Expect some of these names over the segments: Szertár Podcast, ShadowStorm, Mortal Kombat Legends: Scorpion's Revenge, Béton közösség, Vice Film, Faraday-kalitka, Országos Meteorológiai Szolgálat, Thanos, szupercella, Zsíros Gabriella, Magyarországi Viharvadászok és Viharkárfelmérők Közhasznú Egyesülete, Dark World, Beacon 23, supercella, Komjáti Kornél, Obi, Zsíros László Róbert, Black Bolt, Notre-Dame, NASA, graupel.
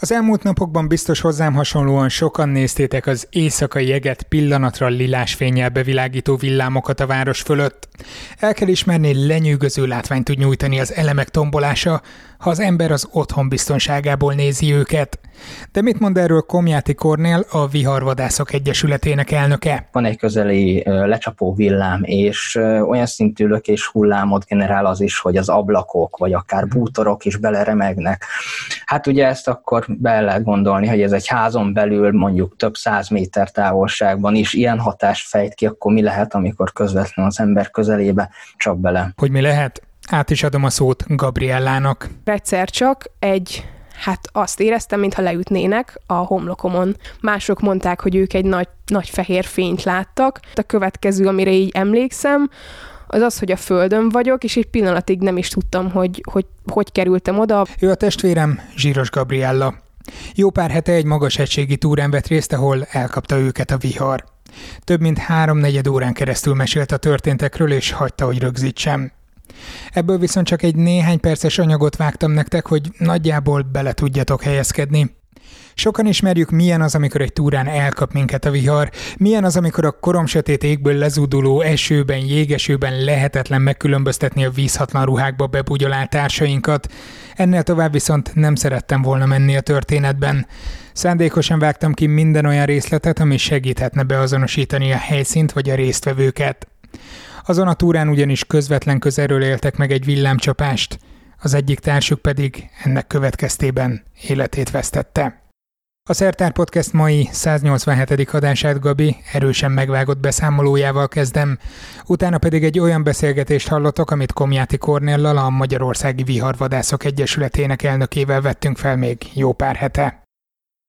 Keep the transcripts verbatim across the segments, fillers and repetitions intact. Az elmúlt napokban biztos hozzám hasonlóan sokan néztétek az éjszakai jeget pillanatra lilás fénnyel bevilágító villámokat a város fölött. El kell ismerni, lenyűgöző látványt tud nyújtani az elemek tombolása, ha az ember az otthon biztonságából nézi őket. De mit mond erről Komjáti Kornél, a Viharvadászok Egyesületének elnöke? Van egy közeli lecsapó villám, és olyan szintű lökés hullámot generál az is, hogy az ablakok, vagy akár bútorok is beleremegnek. Hát ugye ezt akkor be lehet gondolni, hogy ez egy házon belül mondjuk több száz méter távolságban is ilyen hatást fejt ki, akkor mi lehet, amikor közvetlenül az ember közelébe csap bele. Hogy mi lehet? Át is adom a szót Gabriellának. Egyszer csak egy, hát azt éreztem, mintha leütnének a homlokomon. Mások mondták, hogy ők egy nagy, nagy fehér fényt láttak. A következő, amire így emlékszem, az az, hogy a földön vagyok, és egy pillanatig nem is tudtam, hogy hogy, hogy kerültem oda. Ő a testvérem, Zsíros Gabriella. Jó pár hete egy magas hegységi túrán vett részt, ahol elkapta őket a vihar. Több mint háromnegyed órán keresztül mesélt a történtekről, és hagyta, hogy rögzítsem. Ebből viszont csak egy néhány perces anyagot vágtam nektek, hogy nagyjából bele tudjatok helyezkedni. Sokan ismerjük, milyen az, amikor egy túrán elkap minket a vihar, milyen az, amikor a koromsötét égből lezúduló esőben, jégesőben lehetetlen megkülönböztetni a vízhatlan ruhákba bebugyolált társainkat. Ennél tovább viszont nem szerettem volna menni a történetben. Szándékosan vágtam ki minden olyan részletet, ami segíthetne beazonosítani a helyszínt vagy a résztvevőket. Azon a túrán ugyanis közvetlen közelről éltek meg egy villámcsapást, az egyik társuk pedig ennek következtében életét vesztette. A Szertár Podcast mai száznyolcvanhetedik adását Gabi erősen megvágott beszámolójával kezdem, utána pedig egy olyan beszélgetést hallottok, amit Komjáti Kornéllal, a Magyarországi Viharvadászok Egyesületének elnökével vettünk fel még jó pár hete.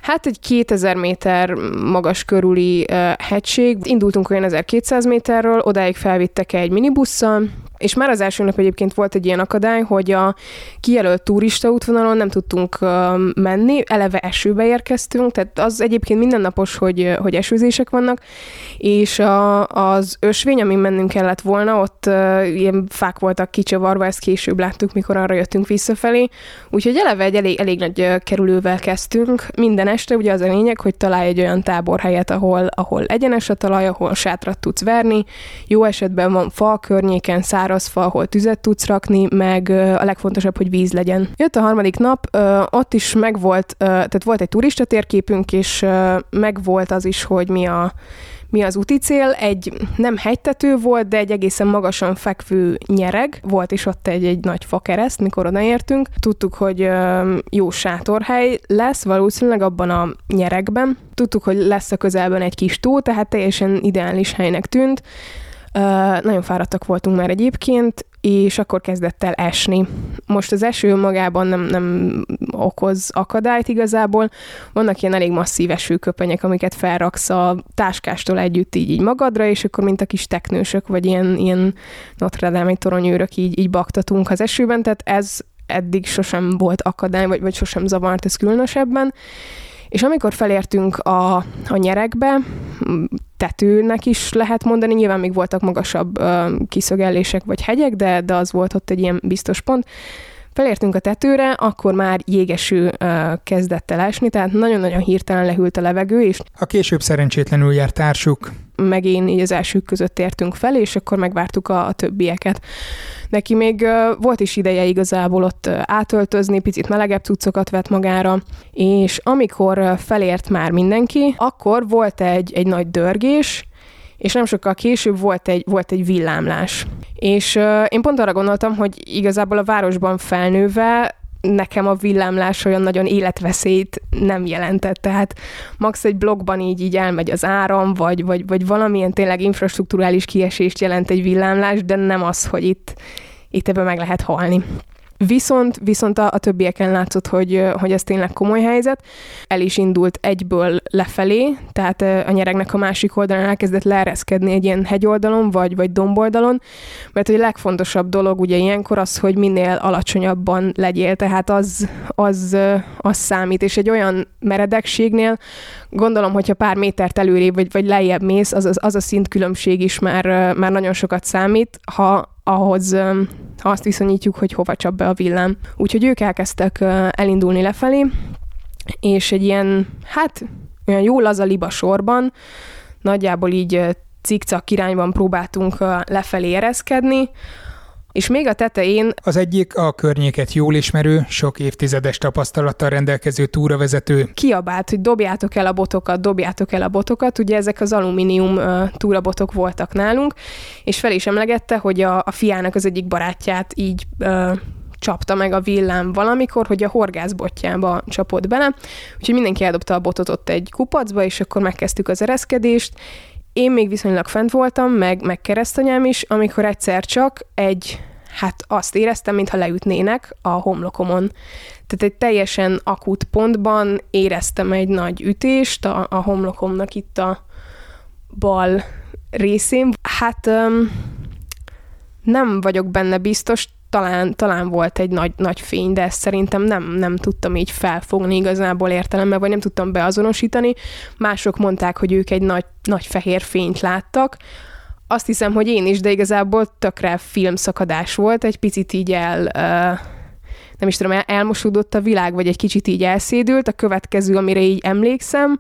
Hát egy kétezer méter magas körüli uh, hegység. Indultunk olyan ezerkétszáz méterről, odáig felvittek egy minibusszal, és már az első nap egyébként volt egy ilyen akadály, hogy a kijelölt turista útvonalon nem tudtunk uh, menni, eleve esőbe érkeztünk, tehát az egyébként mindennapos, hogy, hogy esőzések vannak, és a, az ösvény, amin mennünk kellett volna, ott uh, ilyen fák voltak kicsavarva, ezt később láttuk, mikor arra jöttünk visszafelé, úgyhogy eleve egy elég, elég nagy kerülővel kezdtünk. Minden este ugye az a lényeg, hogy találj egy olyan táborhelyet, ahol, ahol egyenes a talaj, ahol sátrat tudsz verni, jó esetben van fa környéken, száraz fa, ahol tüzet tudsz rakni, meg a legfontosabb, hogy víz legyen. Jött a harmadik nap, ott is megvolt, tehát volt egy turista térképünk, és megvolt az is, hogy mi a Mi az úti cél? Egy nem hegytető volt, de egy egészen magasan fekvő nyereg. Volt is ott egy, egy nagy fakereszt, mikor odaértünk. Tudtuk, hogy ö, jó sátorhely lesz valószínűleg abban a nyeregben. Tudtuk, hogy lesz a közelben egy kis tó, tehát teljesen ideális helynek tűnt. Ö, nagyon fáradtak voltunk már egyébként, és akkor kezdett el esni. Most az eső magában nem, nem okoz akadályt igazából. Vannak ilyen elég masszív esőköpenyek, amiket felraksz a táskástól együtt így, így magadra, és akkor mint a kis teknősök, vagy ilyen, ilyen Notre-Dame-i toronyőrök így, így baktatunk az esőben, tehát ez eddig sosem volt akadály, vagy, vagy sosem zavart ez különösebben. És amikor felértünk a, a nyeregbe, tetőnek is lehet mondani, nyilván még voltak magasabb ö, kiszögellések vagy hegyek, de, de az volt ott egy ilyen biztos pont. Felértünk a tetőre, akkor már jégeső ö, kezdett el esni, tehát nagyon-nagyon hirtelen lehűlt a levegő is. A később szerencsétlenül járt társuk. Meg én így az elsők között értünk fel, és akkor megvártuk a, a többieket. Neki még ö, volt is ideje igazából ott ö, átöltözni, picit melegebb cuccokat vett magára, és amikor ö, felért már mindenki, akkor volt egy, egy nagy dörgés, és nem sokkal később volt egy, volt egy villámlás. És ö, én pont arra gondoltam, hogy igazából a városban felnőve nekem a villámlás olyan nagyon életveszélyt nem jelentett. Tehát max egy blokkban így, így elmegy az áram, vagy, vagy, vagy valamilyen tényleg infrastrukturális kiesést jelent egy villámlás, de nem az, hogy itt, itt ebben meg lehet halni. Viszont, viszont a, a többieken látszott, hogy, hogy ez tényleg komoly helyzet. El is indult egyből lefelé, tehát a nyeregnek a másik oldalán elkezdett leereszkedni egy ilyen hegyoldalon, vagy, vagy domboldalon, mert a legfontosabb dolog ugye ilyenkor az, hogy minél alacsonyabban legyél, tehát az, az, az számít. És egy olyan meredekségnél gondolom, hogyha pár métert előrébb, vagy, vagy lejjebb mész, az, az a szintkülönbség is már, már nagyon sokat számít, ha ahhoz ha azt viszonyítjuk, hogy hova csap be a villám. Úgyhogy ők elkezdtek elindulni lefelé, és egy ilyen, hát olyan jó laza liba sorban, nagyjából így cikcak irányban próbáltunk lefelé ereszkedni, és még a tetején... Az egyik a környéket jól ismerő, sok évtizedes tapasztalattal rendelkező túravezető kiabált, hogy dobjátok el a botokat, dobjátok el a botokat, ugye ezek az alumínium túrabotok voltak nálunk, és fel is emlegette, hogy a, a fiának az egyik barátját így... Ö, csapta meg a villám valamikor, hogy a horgászbotjába csapott bele, úgyhogy mindenki eldobta a botot ott egy kupacba, és akkor megkezdtük az ereszkedést. Én még viszonylag fent voltam, meg, meg keresztanyám is, amikor egyszer csak egy, hát azt éreztem, mintha leütnének a homlokomon. Tehát egy teljesen akut pontban éreztem egy nagy ütést a, a homlokomnak itt a bal részén. Hát öm, nem vagyok benne biztos, Talán, talán volt egy nagy, nagy fény, de ezt szerintem nem, nem tudtam így felfogni igazából értelemmel, vagy nem tudtam beazonosítani. Mások mondták, hogy ők egy nagy, nagy fehér fényt láttak. Azt hiszem, hogy én is, de igazából tökre filmszakadás volt, egy picit így el, nem is tudom, elmosódott a világ, vagy egy kicsit így elszédült. A következő, amire így emlékszem,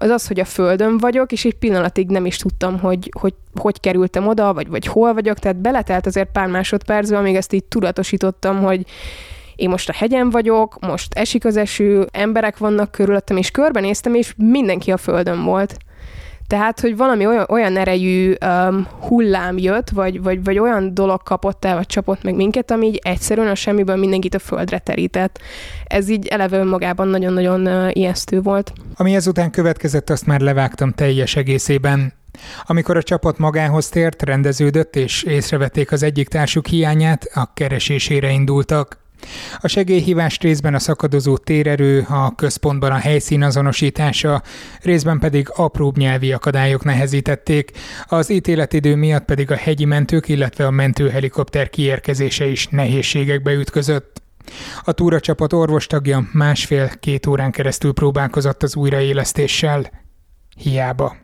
az az, hogy a földön vagyok, és egy pillanatig nem is tudtam, hogy hogy, hogy kerültem oda, vagy, vagy hol vagyok, tehát beletelt azért pár másodpercbe, amíg ezt így tudatosítottam, hogy én most a hegyen vagyok, most esik az eső, emberek vannak körülöttem, és körbenéztem, és mindenki a földön volt. Tehát, hogy valami olyan, olyan erejű um, hullám jött, vagy, vagy, vagy olyan dolog kapott el, vagy csapott meg minket, ami így egyszerűen a semmiből mindenkit a földre terített. Ez így eleve önmagában nagyon-nagyon uh, ijesztő volt. Ami ezután következett, azt már levágtam teljes egészében. Amikor a csapat magához tért, rendeződött, és észrevették az egyik társuk hiányát, a keresésére indultak. A segélyhívás részben a szakadozó térerő, a központban a helyszín azonosítása, részben pedig apróbb nyelvi akadályok nehezítették, az ítéletidő miatt pedig a hegyi mentők, illetve a mentőhelikopter kiérkezése is nehézségekbe ütközött. A túracsapat orvostagja másfél-két órán keresztül próbálkozott az újraélesztéssel. Hiába.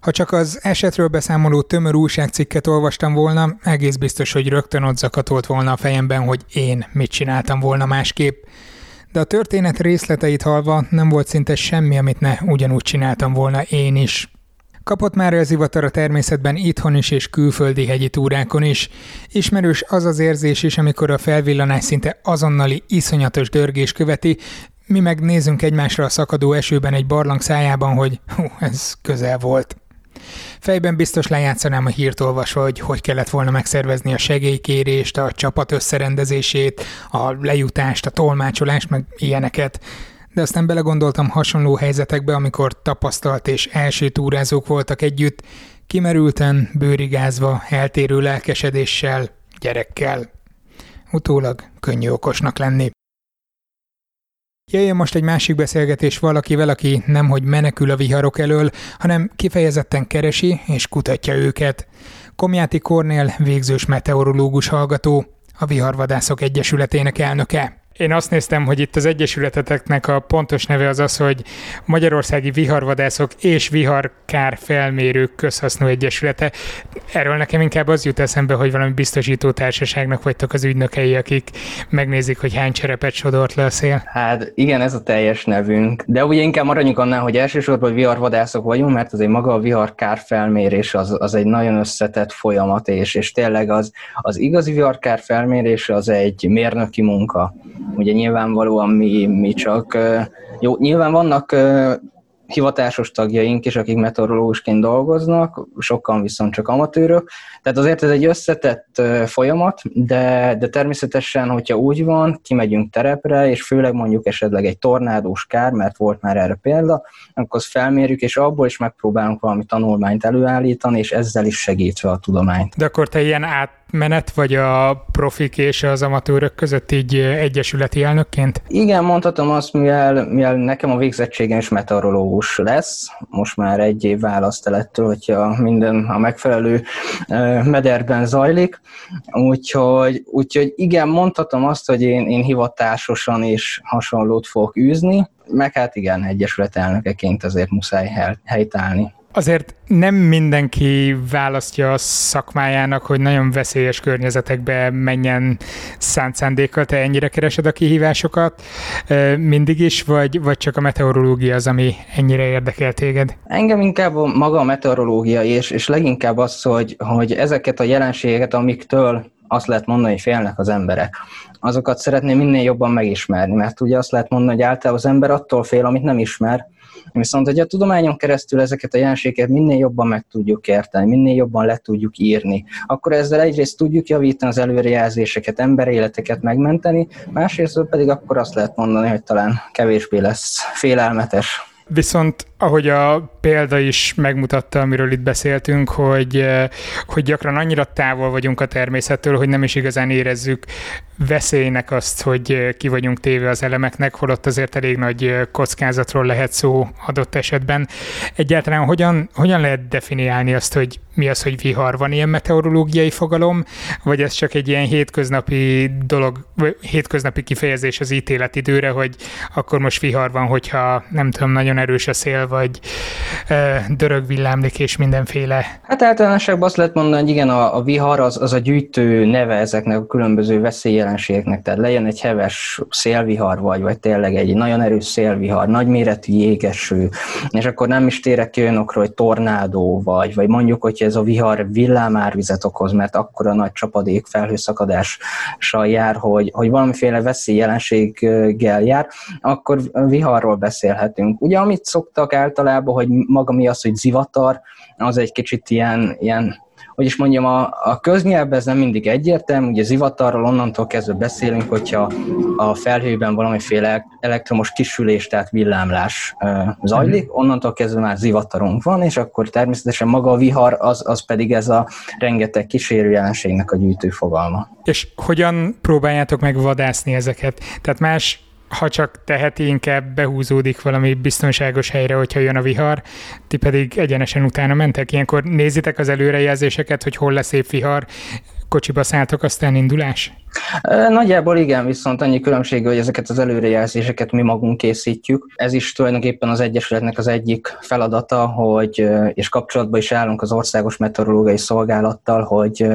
Ha csak az esetről beszámoló tömör újságcikket olvastam volna, egész biztos, hogy rögtön ott zakatolt volna a fejemben, hogy én mit csináltam volna másképp. De a történet részleteit hallva nem volt szinte semmi, amit ne ugyanúgy csináltam volna én is. Kapott már el zivatar a természetben itthon is és külföldi hegyi túrákon is. Ismerős az az érzés is, amikor a felvillanás szinte azonnali iszonyatos dörgés követi, mi meg nézünk egymásra a szakadó esőben egy barlang szájában, hogy hú, ez közel volt. Fejben biztos lejátszanám a hírt olvasva, hogy hogy kellett volna megszervezni a segélykérést, a csapat összerendezését, a lejutást, a tolmácsolást, meg ilyeneket. De aztán belegondoltam hasonló helyzetekbe, amikor tapasztalt és első túrázók voltak együtt, kimerülten, bőrigázva, eltérő lelkesedéssel, gyerekkel. Utólag könnyű okosnak lenni. Jöjjön most egy másik beszélgetés valakivel, aki nemhogy menekül a viharok elől, hanem kifejezetten keresi és kutatja őket. Komjáti Kornél végzős meteorológus hallgató, a Viharvadászok Egyesületének elnöke. Én azt néztem, hogy itt az egyesületeteknek a pontos neve az az, hogy Magyarországi Viharvadászok és Viharkárfelmérők Közhasznú Egyesülete. Erről nekem inkább az jut eszembe, hogy valami biztosító társaságnak vagytok az ügynökei, akik megnézik, hogy hány cserepet sodort le a szél. Hát igen, ez a teljes nevünk. De ugye inkább maradjunk annál, hogy elsősorban viharvadászok vagyunk, mert azért maga a viharkárfelmérés az, az egy nagyon összetett folyamat, és, és tényleg az, az igazi viharkárfelmérés az egy mérnöki munka. Ugye nyilvánvalóan mi, mi csak, jó, nyilván vannak hivatásos tagjaink is, akik meteorológusként dolgoznak, sokan viszont csak amatőrök, tehát azért ez egy összetett folyamat, de, de természetesen, hogyha úgy van, kimegyünk terepre, és főleg mondjuk esetleg egy tornádós kár, mert volt már erre példa, akkor azt felmérjük, és abból is megpróbálunk valami tanulmányt előállítani, és ezzel is segítve a tudományt. De akkor te ilyen át menet, vagy a profik és az amatőrök között így egyesületi elnökként? Igen, mondhatom azt, mivel, mivel nekem a végzettségem is meteorológus lesz, most már egy év választál ettől, hogyha minden a megfelelő mederben zajlik, úgyhogy, úgyhogy igen, mondhatom azt, hogy én, én hivatásosan is hasonlót fogok űzni, meg hát igen, egyesület elnökeként azért muszáj helytállni. Azért nem mindenki választja a szakmájának, hogy nagyon veszélyes környezetekbe menjen szánt szándékkal. Te ennyire keresed a kihívásokat mindig is, vagy, vagy csak a meteorológia az, ami ennyire érdekel téged? Engem inkább a maga a meteorológia, és, és leginkább az, hogy, hogy ezeket a jelenségeket, amiktől azt lehet mondani, hogy félnek az emberek, azokat szeretném minél jobban megismerni, mert ugye azt lehet mondani, hogy általában az ember attól fél, amit nem ismer. Viszont, hogy a tudományon keresztül ezeket a jelenségeket minél jobban meg tudjuk érteni, minél jobban le tudjuk írni, akkor ezzel egyrészt tudjuk javítani az előrejelzéseket, emberéleteket megmenteni, másrészt pedig akkor azt lehet mondani, hogy talán kevésbé lesz félelmetes. Viszont ahogy a példa is megmutatta, amiről itt beszéltünk, hogy, hogy gyakran annyira távol vagyunk a természettől, hogy nem is igazán érezzük veszélynek azt, hogy ki vagyunk téve az elemeknek, holott azért elég nagy kockázatról lehet szó adott esetben. Egyáltalán hogyan, hogyan lehet definiálni azt, hogy mi az, hogy vihar? Van ilyen meteorológiai fogalom, vagy ez csak egy ilyen hétköznapi dolog, hétköznapi kifejezés az ítéletidőre, hogy akkor most vihar van, hogyha nem tudom, nagyon erős a szél, vagy ö, dörög villámlik és mindenféle. Hát általánosságban azt lehet mondani, hogy igen, a, a vihar az, az a gyűjtő neve ezeknek a különböző veszélyjelenségeknek, tehát legyen egy heves szélvihar vagy, vagy tényleg egy nagyon erős szélvihar, nagyméretű jégeső, és akkor nem is térek ki olyanokra, hogy tornádó vagy, vagy mondjuk, hogy ez a vihar villámárvizet okoz, mert akkora nagy csapadék felhőszakadással jár, hogy, hogy valamiféle veszélyjelenséggel jár, akkor viharról beszélhetünk. Ugye, amit szoktak általában, hogy maga mi az, hogy zivatar, az egy kicsit ilyen, ilyen hogy is mondjam, a, a köznyelvben ez nem mindig egyértelmű, ugye zivatarról onnantól kezdve beszélünk, hogyha a felhőben valamiféle elektromos kisülés, tehát villámlás zajlik, onnantól kezdve már zivatarunk van, és akkor természetesen maga a vihar, az, az pedig ez a rengeteg kísérő jelenségnek a gyűjtő fogalma. És hogyan próbáljátok meg vadászni ezeket? Tehát más, ha csak teheti, inkább behúzódik valami biztonságos helyre, hogyha jön a vihar, ti pedig egyenesen utána mentek. Ilyenkor nézitek az előrejelzéseket, hogy hol lesz épp vihar, kocsiba szálltok, aztán indulás? Nagyjából igen, viszont annyi különbség, hogy ezeket az előrejelzéseket mi magunk készítjük. Ez is tulajdonképpen az Egyesületnek az egyik feladata, hogy, és kapcsolatban is állunk az Országos Meteorológiai Szolgálattal, hogy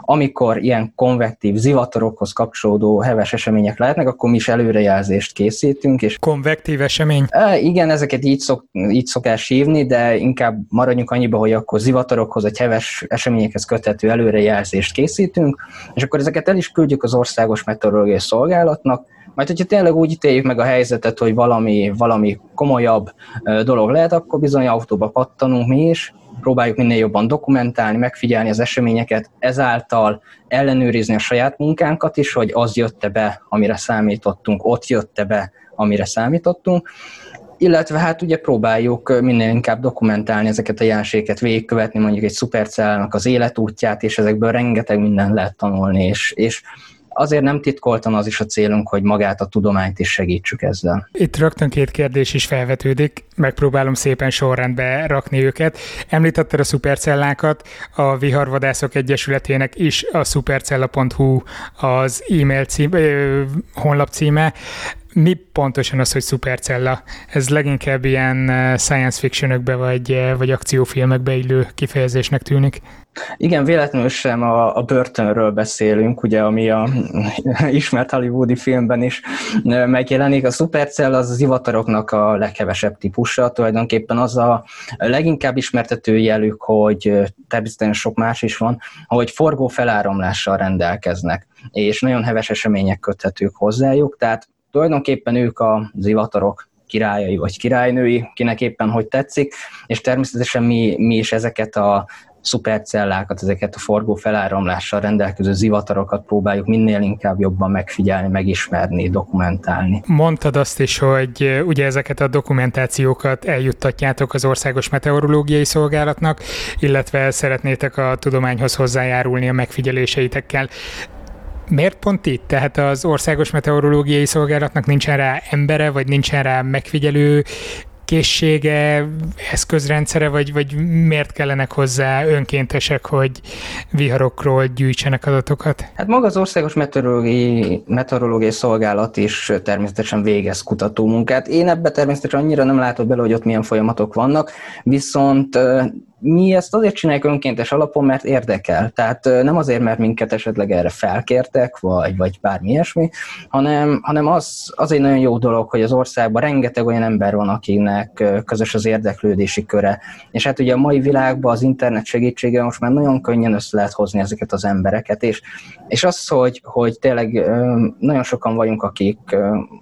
amikor ilyen konvektív zivatarokhoz kapcsolódó heves események lehetnek, akkor mi is előrejelzést készítünk. És konvektív esemény? Igen, ezeket így, szok, így szokás hívni, de inkább maradjunk annyiba, hogy akkor zivatarokhoz, vagy heves eseményekhez köthető előrejelzést készítünk, és akkor ezeket el is küldjük az Országos Meteorológiai Szolgálatnak, majd hogyha tényleg úgy ítéljük meg a helyzetet, hogy valami, valami komolyabb dolog lehet, akkor bizony autóba pattanunk mi is, próbáljuk minél jobban dokumentálni, megfigyelni az eseményeket, ezáltal ellenőrizni a saját munkánkat is, hogy az jött-e be, amire számítottunk, ott jött-e be, amire számítottunk, illetve hát ugye próbáljuk minél inkább dokumentálni ezeket a jelenségeket, végigkövetni mondjuk egy szupercellának az életútját, és ezekből rengeteg mindent lehet tanulni, és, és azért nem titkoltan az is a célunk, hogy magát a tudományt is segítsük ezzel. Itt rögtön két kérdés is felvetődik, megpróbálom szépen sorrendbe rakni őket. Említetted a szupercellákat, a Viharvadászok Egyesületének is a supercella pont hu az e-mail címe, honlap címe. Mi pontosan az, hogy szupercella? Ez leginkább ilyen science fictionökbe vagy, vagy akciófilmekbe illő kifejezésnek tűnik. Igen, véletlenül sem a, a börtönről beszélünk, ugye, ami a ismert hollywoodi filmben is megjelenik. A szupercella az az zivataroknak a legkevesebb típusa, tulajdonképpen az a leginkább ismertető jelük, hogy természetesen sok más is van, hogy forgó feláramlással rendelkeznek, és nagyon heves események köthetők hozzájuk, tehát tulajdonképpen ők a zivatarok királyai vagy királynői, kinek éppen hogy tetszik, és természetesen mi, mi is ezeket a szupercellákat, ezeket a forgó feláramlással rendelkező zivatarokat próbáljuk minél inkább jobban megfigyelni, megismerni, dokumentálni. Mondtad azt is, hogy ugye ezeket a dokumentációkat eljuttatjátok az Országos Meteorológiai Szolgálatnak, illetve szeretnétek a tudományhoz hozzájárulni a megfigyeléseitekkel. Miért pont itt? Tehát az Országos Meteorológiai Szolgálatnak nincsen rá embere, vagy nincsen rá megfigyelő készsége, eszközrendszere, vagy, vagy miért kellenek hozzá önkéntesek, hogy viharokról gyűjtsenek adatokat? Hát maga az Országos Meteorológiai, Meteorológiai Szolgálat is természetesen végez kutatómunkát. Én ebbe természetesen annyira nem látok bele, hogy ott milyen folyamatok vannak, viszont mi ezt azért csináljuk önkéntes alapon, mert érdekel. Tehát nem azért, mert minket esetleg erre felkértek, vagy, vagy bármi ilyesmi, hanem, hanem az, az egy nagyon jó dolog, hogy az országban rengeteg olyan ember van, akinek közös az érdeklődési köre. És hát ugye a mai világban az internet segítségével most már nagyon könnyen össze lehet hozni ezeket az embereket. És, és az, hogy, hogy tényleg nagyon sokan vagyunk, akik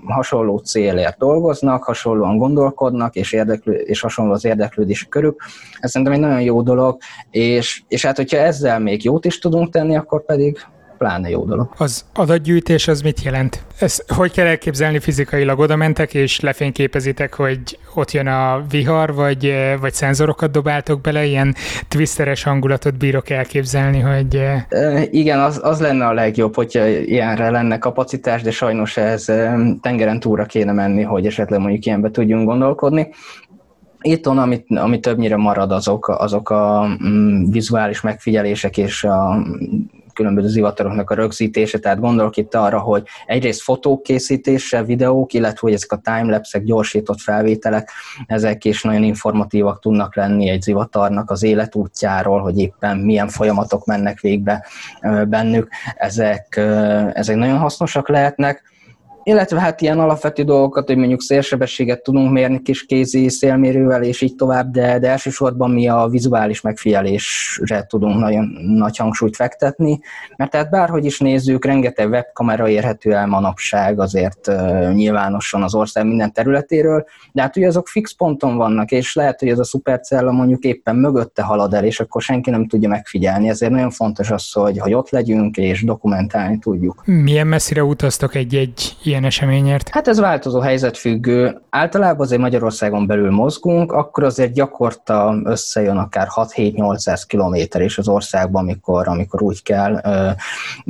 hasonló célért dolgoznak, hasonlóan gondolkodnak, és, érdeklő, és hasonló az érdeklődési körük, ez szerintem egy nagyon jó dolog, és, és hát hogyha ezzel még jót is tudunk tenni, akkor pedig pláne jó dolog. Az adatgyűjtés az mit jelent? Ezt hogy kell elképzelni fizikailag? Oda mentek és lefényképezitek, hogy ott jön a vihar, vagy, vagy szenzorokat dobáltok bele? Ilyen twisteres hangulatot bírok elképzelni, hogy... E, igen, az, az lenne a legjobb, hogyha ilyenre lenne kapacitás, de sajnos ez tengeren túlra kéne menni, hogy esetleg mondjuk ilyenbe tudjunk gondolkodni. Itthon, amit, ami többnyire marad, azok, azok a mm, vizuális megfigyelések és a különböző zivataroknak a rögzítése, tehát gondolok itt arra, hogy egyrészt fotók készítése, videók, illetve hogy ezek a timelapse-ek, gyorsított felvételek, ezek is nagyon informatívak tudnak lenni egy zivatarnak az életútjáról, hogy éppen milyen folyamatok mennek végbe bennük, ezek, ezek nagyon hasznosak lehetnek. Illetve hát ilyen alapvető dolgokat, hogy mondjuk szélsebességet tudunk mérni kis kézi szélmérővel, és így tovább, de, de elsősorban mi a vizuális megfigyelésre tudunk nagyon nagy hangsúlyt fektetni, mert tehát bárhogy is nézzük, rengeteg webkamera érhető el manapság azért uh, nyilvánosan az ország minden területéről, de hát ugye azok fix ponton vannak, és lehet, hogy ez a supercella mondjuk éppen mögötte halad el, és akkor senki nem tudja megfigyelni, ezért nagyon fontos az, hogy, hogy ott legyünk, és dokumentálni tudjuk. Milyen messzire utaztok egy-egy ilyen eseményért? Hát ez változó, helyzetfüggő. Általában azért Magyarországon belül mozgunk, akkor azért gyakorta összejön akár hat-hét-nyolcszáz kilométer is az országban, amikor, amikor úgy kell ö,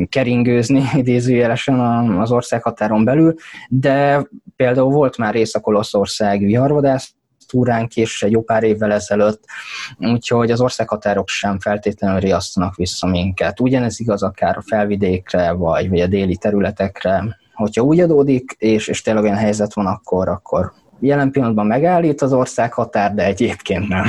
keringőzni idézőjelesen az ország határon belül, de például volt már Észak-Olaszországi viharvadász túránk is egy jó pár évvel ezelőtt, úgyhogy az országhatárok sem feltétlenül riasztanak vissza minket. Ugyanez igaz akár a felvidékre, vagy, vagy a déli területekre. Hogyha úgy adódik, és, és tényleg olyan helyzet van, akkor, akkor jelen pillanatban megállít az országhatár, de egyébként nem.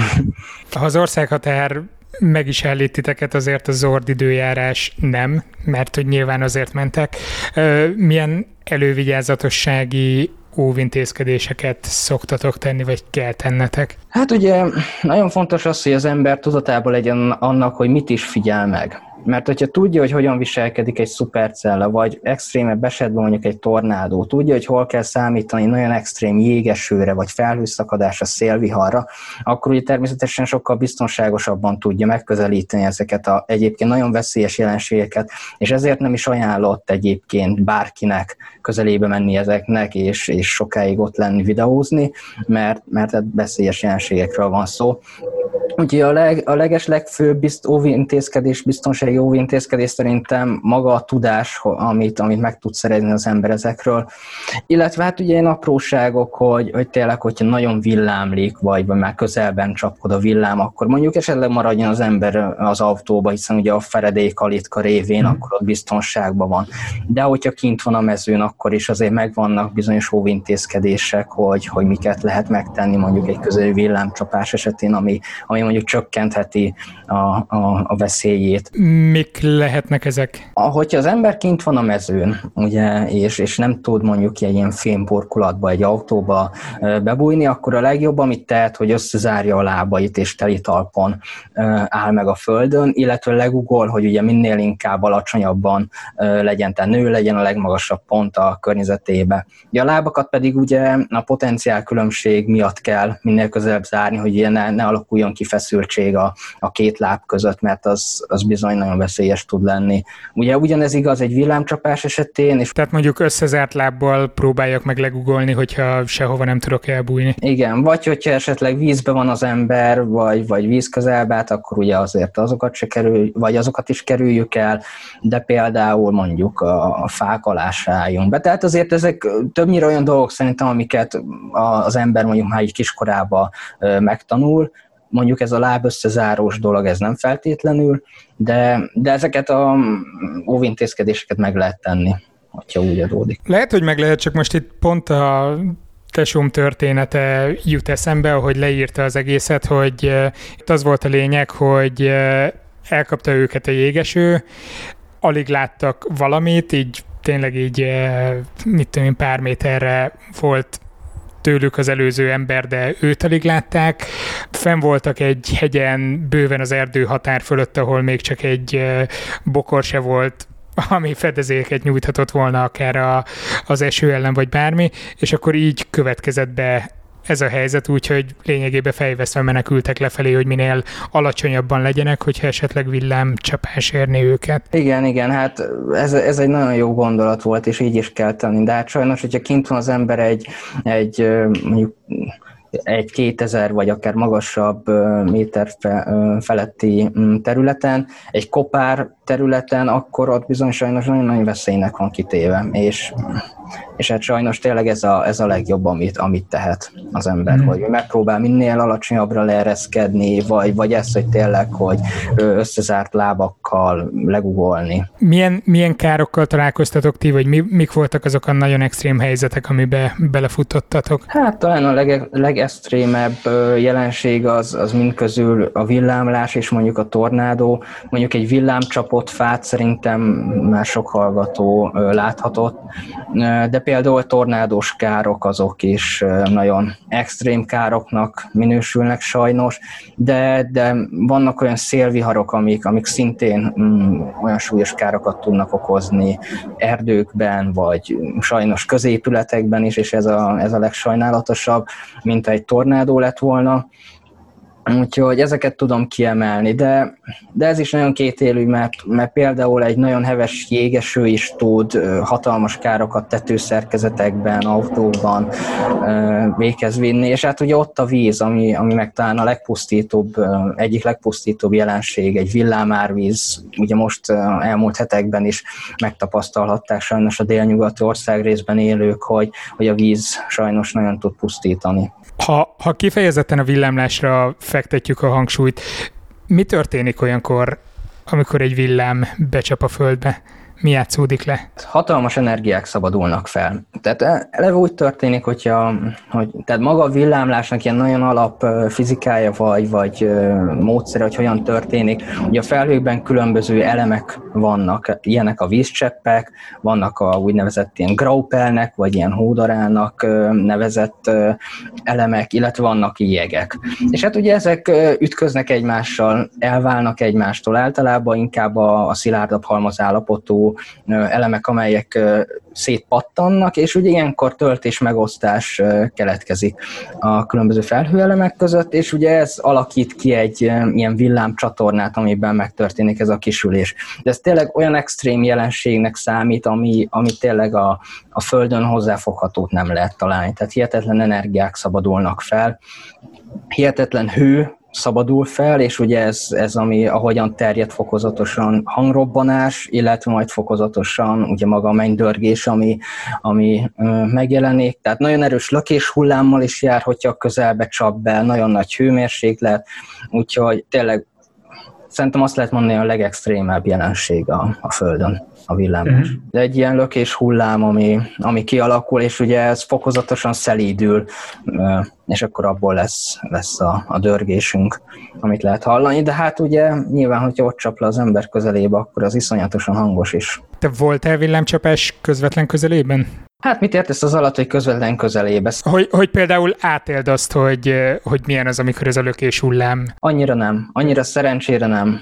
Ha az országhatár meg is állít titeket, azért a zord időjárás nem, mert hogy nyilván azért mentek. Milyen elővigyázatossági óvintézkedéseket szoktatok tenni, vagy kell tennetek? Hát ugye nagyon fontos az, hogy az ember tudatában legyen annak, hogy mit is figyel meg. Mert hogyha tudja, hogy hogyan viselkedik egy szupercella, vagy extrémebb esetben mondjuk egy tornádó, tudja, hogy hol kell számítani nagyon extrém jégesőre, vagy felhőszakadásra, szélviharra, akkor ugye természetesen sokkal biztonságosabban tudja megközelíteni ezeket a egyébként nagyon veszélyes jelenségeket, és ezért nem is ajánlott egyébként bárkinek közelébe menni ezeknek, és, és sokáig ott lenni, videózni, mert, mert veszélyes jelenségekről van szó. Úgyhogy a, leg, a legeslegfőbb bizt, óvintézkedés, biztonsági óvintézkedés szerintem maga a tudás, amit, amit meg tud szerezni az ember ezekről. Illetve hát ugye ilyen apróságok, hogy, hogy tényleg, hogyha nagyon villámlik, vagy, vagy már közelben csapkod a villám, akkor mondjuk esetleg maradjon az ember az autóba, hiszen ugye a Faraday-kalitka révén, akkor ott biztonságban van. De hogyha kint van a mezőn, akkor is azért megvannak bizonyos óvintézkedések, hogy, hogy miket lehet megtenni mondjuk egy közeli villámcsapás esetén, ami, ami mondjuk csökkentheti a, a, a veszélyét. Mik lehetnek ezek? Hogyha az ember kint van a mezőn, ugye, és, és nem tud mondjuk egy ilyen fémburkolatba, egy autóba bebújni, akkor a legjobb, amit tehet, hogy összezárja a lábait, és teli talpon áll meg a földön, illetve legugol, hogy ugye minél inkább alacsonyabban legyen, tehát nő legyen a legmagasabb pont a környezetébe. Ugye a lábakat pedig ugye a potenciál különbség miatt kell minél közelebb zárni, hogy ugye ne, ne alakuljon ki feszültség a, a két láb között, mert az, az bizony nagyon veszélyes tud lenni. Ugye ugyanez igaz egy villámcsapás esetén. És tehát mondjuk összezárt lábbal próbáljak meg legugolni, hogyha sehova nem tudok elbújni. Igen, vagy hogyha esetleg vízben van az ember, vagy, vagy víz közelbát, akkor ugye azért azokat se kerül, vagy azokat is kerüljük el, de például mondjuk a, a fák alá se álljunk be. Tehát azért ezek többnyire olyan dolgok szerintem, amiket az ember mondjuk már így kiskorában megtanul. Mondjuk ez a láb összezárós dolog, ez nem feltétlenül, de, de ezeket a óvintézkedéseket meg lehet tenni, hogyha úgy adódik. Lehet, hogy meg lehet, csak most itt pont a tesóm története jut eszembe, ahogy leírta az egészet, hogy itt az volt a lényeg, hogy elkapta őket a jégeső, alig láttak valamit, így tényleg így, mit tudom én, pár méterre volt tőlük az előző ember, de őt alig látták. Fenn voltak egy hegyen, bőven az erdő határ fölött, ahol még csak egy bokor se volt, ami fedezéket nyújthatott volna akár a, az eső ellen, vagy bármi, és akkor így következett be ez a helyzet, úgyhogy lényegében fejveszve menekültek lefelé, hogy minél alacsonyabban legyenek, hogyha esetleg villámcsapás érni őket. Igen, igen, hát ez, ez egy nagyon jó gondolat volt, és így is kell tenni, de hát sajnos, hogyha kint van az ember egy, egy mondjuk egy kétezer vagy akár magasabb méter feletti területen, egy kopár területen, akkor ott bizony sajnos nagyon nagy veszélynek van kitéve, és, és hát sajnos tényleg ez a, ez a legjobb, amit, amit tehet az ember, mm. hogy megpróbál minél alacsonyabbra leereszkedni, vagy, vagy ezt, hogy tényleg, hogy összezárt lábakkal legugolni. Milyen, milyen károkkal találkoztatok ti, vagy mi, mik voltak azok a nagyon extrém helyzetek, amiben belefutottatok? Hát talán a lege, legextrémebb jelenség az, az mindközül a villámlás és mondjuk a tornádó, mondjuk egy villámcsapó ott fát szerintem már sok hallgató láthatott, de például tornádós károk azok is nagyon extrém károknak minősülnek sajnos, de, de vannak olyan szélviharok, amik, amik szintén mm, olyan súlyos károkat tudnak okozni erdőkben, vagy sajnos középületekben is, és ez a, ez a legsajnálatosabb, mint egy tornádó lett volna. Úgyhogy ezeket tudom kiemelni, de, de ez is nagyon kétélű, mert, mert például egy nagyon heves jégeső is tud hatalmas károkat tetőszerkezetekben, autóban véghez vinni, és hát ugye ott a víz, ami, ami meg talán a legpusztítóbb, egyik legpusztítóbb jelenség, egy villámárvíz, ugye most elmúlt hetekben is megtapasztalhatták sajnos a délnyugati ország részben élők, hogy, hogy a víz sajnos nagyon tud pusztítani. Ha, ha kifejezetten a villámlásra fektetjük a hangsúlyt, mi történik olyankor, amikor egy villám becsap a földbe? Mi játszódik le? Hatalmas energiák szabadulnak fel. Tehát eleve úgy történik, hogyha, hogy tehát maga a villámlásnak ilyen nagyon alap fizikája vagy, vagy módszere, hogy hogyan történik. Ugye a felhőkben különböző elemek vannak, ilyenek a vízcseppek, vannak a úgynevezett ilyen graupelnek, vagy ilyen hódarának nevezett elemek, illetve vannak jegek. És hát ugye ezek ütköznek egymással, elválnak egymástól, általában inkább a, a szilárdabb halmazállapotú elemek, amelyek szétpattannak, és ugye ilyenkor töltés-megosztás keletkezik a különböző felhőelemek között, és ugye ez alakít ki egy ilyen villámcsatornát, amiben megtörténik ez a kisülés. De ez tényleg olyan extrém jelenségnek számít, ami, ami tényleg a, a Földön hozzáfoghatót nem lehet találni. Tehát hihetetlen energiák szabadulnak fel, hihetetlen hő szabadul fel, és ugye ez, ez ami ahogyan terjed fokozatosan hangrobbanás, illetve majd fokozatosan ugye maga a mennydörgés, ami, ami megjelenik. Tehát nagyon erős lökés hullámmal is jár, hogyha közelbe csap be, nagyon nagy hőmérséklet, úgyhogy tényleg szerintem azt lehet mondani, a legextrémebb jelenség a, a Földön a villámlás. Mm-hmm. De egy ilyen lökés hullám, ami, ami kialakul, és ugye ez fokozatosan szelídül, és akkor abból lesz, lesz a, a dörgésünk, amit lehet hallani, de hát ugye nyilván, hogyha ott csap le az ember közelébe, akkor az iszonyatosan hangos is. Te voltál villámcsapás közvetlen közelében? Hát mit értesz az alatt, hogy közvetlen közelébe? Hogy, hogy például átéld azt, hogy, hogy milyen az, amikor ez a lökés hullám? Annyira nem, annyira szerencsére nem.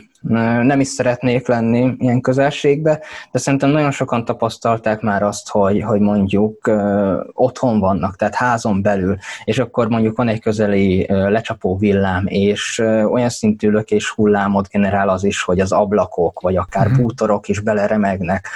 nem is szeretnék lenni ilyen közelségbe, de szerintem nagyon sokan tapasztalták már azt, hogy, hogy mondjuk otthon vannak, tehát házon belül, és akkor mondjuk van egy közeli lecsapó villám, és olyan szintű lökés hullámot generál az is, hogy az ablakok, vagy akár bútorok is beleremegnek.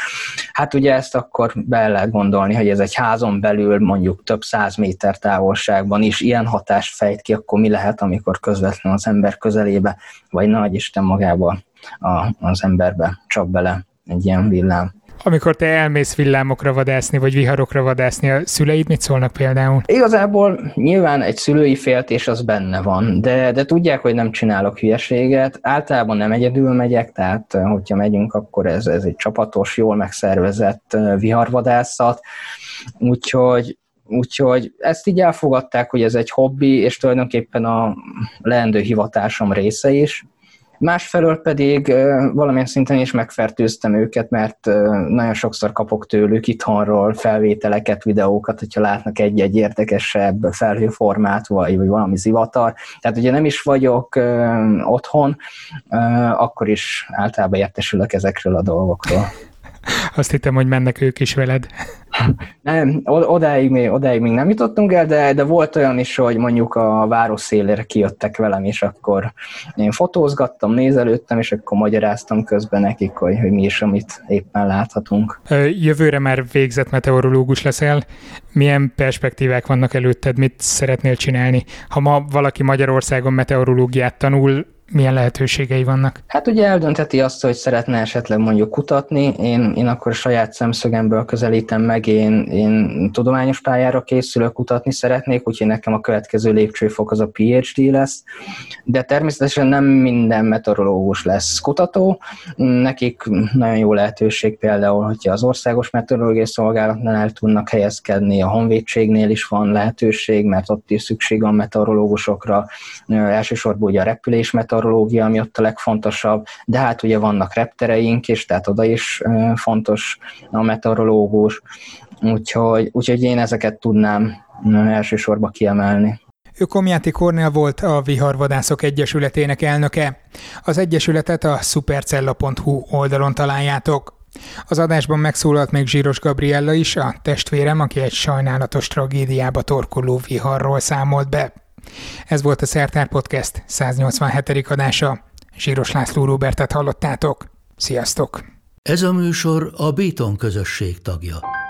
Hát ugye ezt akkor be lehet gondolni, hogy ez egy házon belül mondjuk több száz méter távolságban is ilyen hatást fejt ki, akkor mi lehet, amikor közvetlenül az ember közelébe, vagy nagyisten magába a, az emberbe csap bele egy ilyen villám. Amikor te elmész villámokra vadászni, vagy viharokra vadászni, a szüleid mit szólnak például? Igazából nyilván egy szülői féltés az benne van, de, de tudják, hogy nem csinálok hülyeséget. Általában nem egyedül megyek, tehát hogyha megyünk, akkor ez, ez egy csapatos, jól megszervezett viharvadászat. Úgyhogy Úgyhogy ezt így elfogadták, hogy ez egy hobbi, és tulajdonképpen a leendő hivatásom része is. Másfelől pedig valamilyen szinten is megfertőztem őket, mert nagyon sokszor kapok tőlük itthonról felvételeket, videókat, hogyha látnak egy-egy érdekesebb felhőformát, vagy, vagy valami zivatar. Tehát ugye nem is vagyok otthon, akkor is általában értesülök ezekről a dolgokról. Azt hittem, hogy mennek ők is veled. Nem, odáig még, odáig még nem jutottunk el, de, de volt olyan is, hogy mondjuk a város szélére kijöttek velem, és akkor én fotózgattam, nézelődtem, és akkor magyaráztam közben nekik, hogy, hogy mi is, amit éppen láthatunk. Jövőre már végzett meteorológus leszel. Milyen perspektívák vannak előtted, mit szeretnél csinálni? Ha ma valaki Magyarországon meteorológiát tanul, milyen lehetőségei vannak? Hát ugye eldöntheti azt, hogy szeretne esetleg mondjuk kutatni. Én, én akkor saját szemszögemből közelítem meg, én, én tudományos pályára készülök, kutatni szeretnék, úgyhogy nekem a következő lépcsőfok az a PhD lesz. De természetesen nem minden meteorológus lesz kutató. Nekik nagyon jó lehetőség például, hogyha az Országos Meteorológiai Szolgálatnál el tudnak helyezkedni, a honvédségnél is van lehetőség, mert ott is szükség van meteorológusokra. Elsősorban ugye a repülés meteorológus, meteorológia, ami ott a legfontosabb, de hát ugye vannak reptereink is, tehát oda is fontos a meteorológus, úgyhogy, úgyhogy én ezeket tudnám elsősorban kiemelni. Ő Komjáti Kornél volt, a Viharvadászok Egyesületének elnöke. Az egyesületet a supercella pont hu oldalon találjátok. Az adásban megszólalt még Zsíros Gabriella is, a testvérem, aki egy sajnálatos tragédiába torkolló viharról számolt be. Ez volt a Szertár Podcast száznyolcvanhetedik adása. Zsíros László Róbertet hallottátok. Sziasztok! Ez a műsor a Béton közösség tagja.